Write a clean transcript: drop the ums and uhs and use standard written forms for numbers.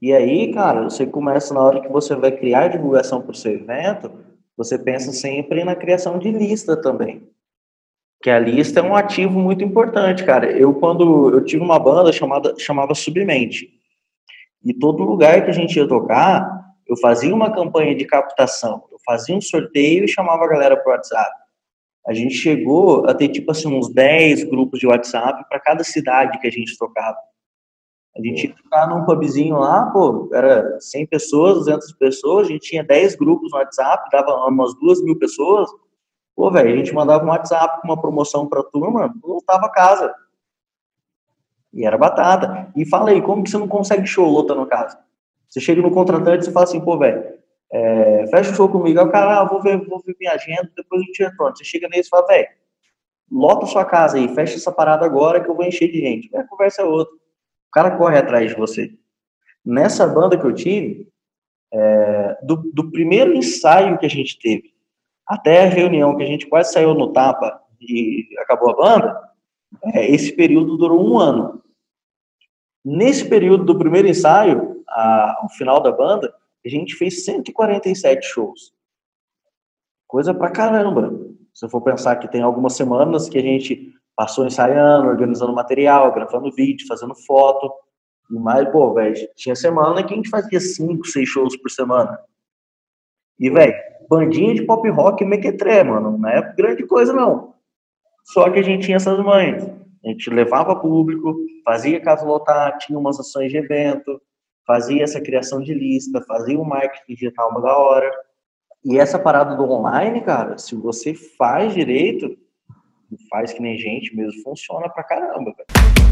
E aí, cara, você começa, na hora que você vai criar divulgação para o seu evento, você pensa sempre na criação de lista também. Que a lista é um ativo muito importante, cara. Quando eu tive uma banda chamava Submente. E todo lugar que a gente ia tocar, eu fazia uma campanha de captação, eu fazia um sorteio e chamava a galera pro WhatsApp. A gente chegou a ter, tipo assim, uns 10 grupos de WhatsApp para cada cidade que a gente tocava. A gente ia tocar num pubzinho lá, pô, era 100 pessoas, 200 pessoas, a gente tinha 10 grupos no WhatsApp, dava umas 2.000 pessoas. Pô, velho, a gente mandava um WhatsApp com uma promoção pra turma, voltava a casa. E era batata. E fala aí, como que você não consegue show lota no caso? Você chega no contratante e você fala assim, pô, velho, fecha o show comigo. Aí o cara, vou ver minha agenda, depois eu te retorno. Você chega nele e fala, velho, lota sua casa aí, fecha essa parada agora que eu vou encher de gente. A conversa é outra. O cara corre atrás de você. Nessa banda que eu tive, do primeiro ensaio que a gente teve, até a reunião que a gente quase saiu no tapa e acabou a banda, esse período durou 1 ano. Nesse período do primeiro ensaio, ao final da banda, a gente fez 147 shows. Coisa pra caramba. Se eu for pensar que tem algumas semanas que a gente passou ensaiando, organizando material, gravando vídeo, fazendo foto, e mais, pô, velho, tinha semana que a gente fazia 5, 6 shows por semana. E, velho, bandinha de pop rock e mequetré, mano, não é grande coisa, não. Só que a gente tinha essas manhas. A gente levava público, fazia casa lotar, tinha umas ações de evento, fazia essa criação de lista, fazia o marketing digital uma da hora. E essa parada do online, cara, se você faz direito, faz que nem gente mesmo, funciona pra caramba, cara.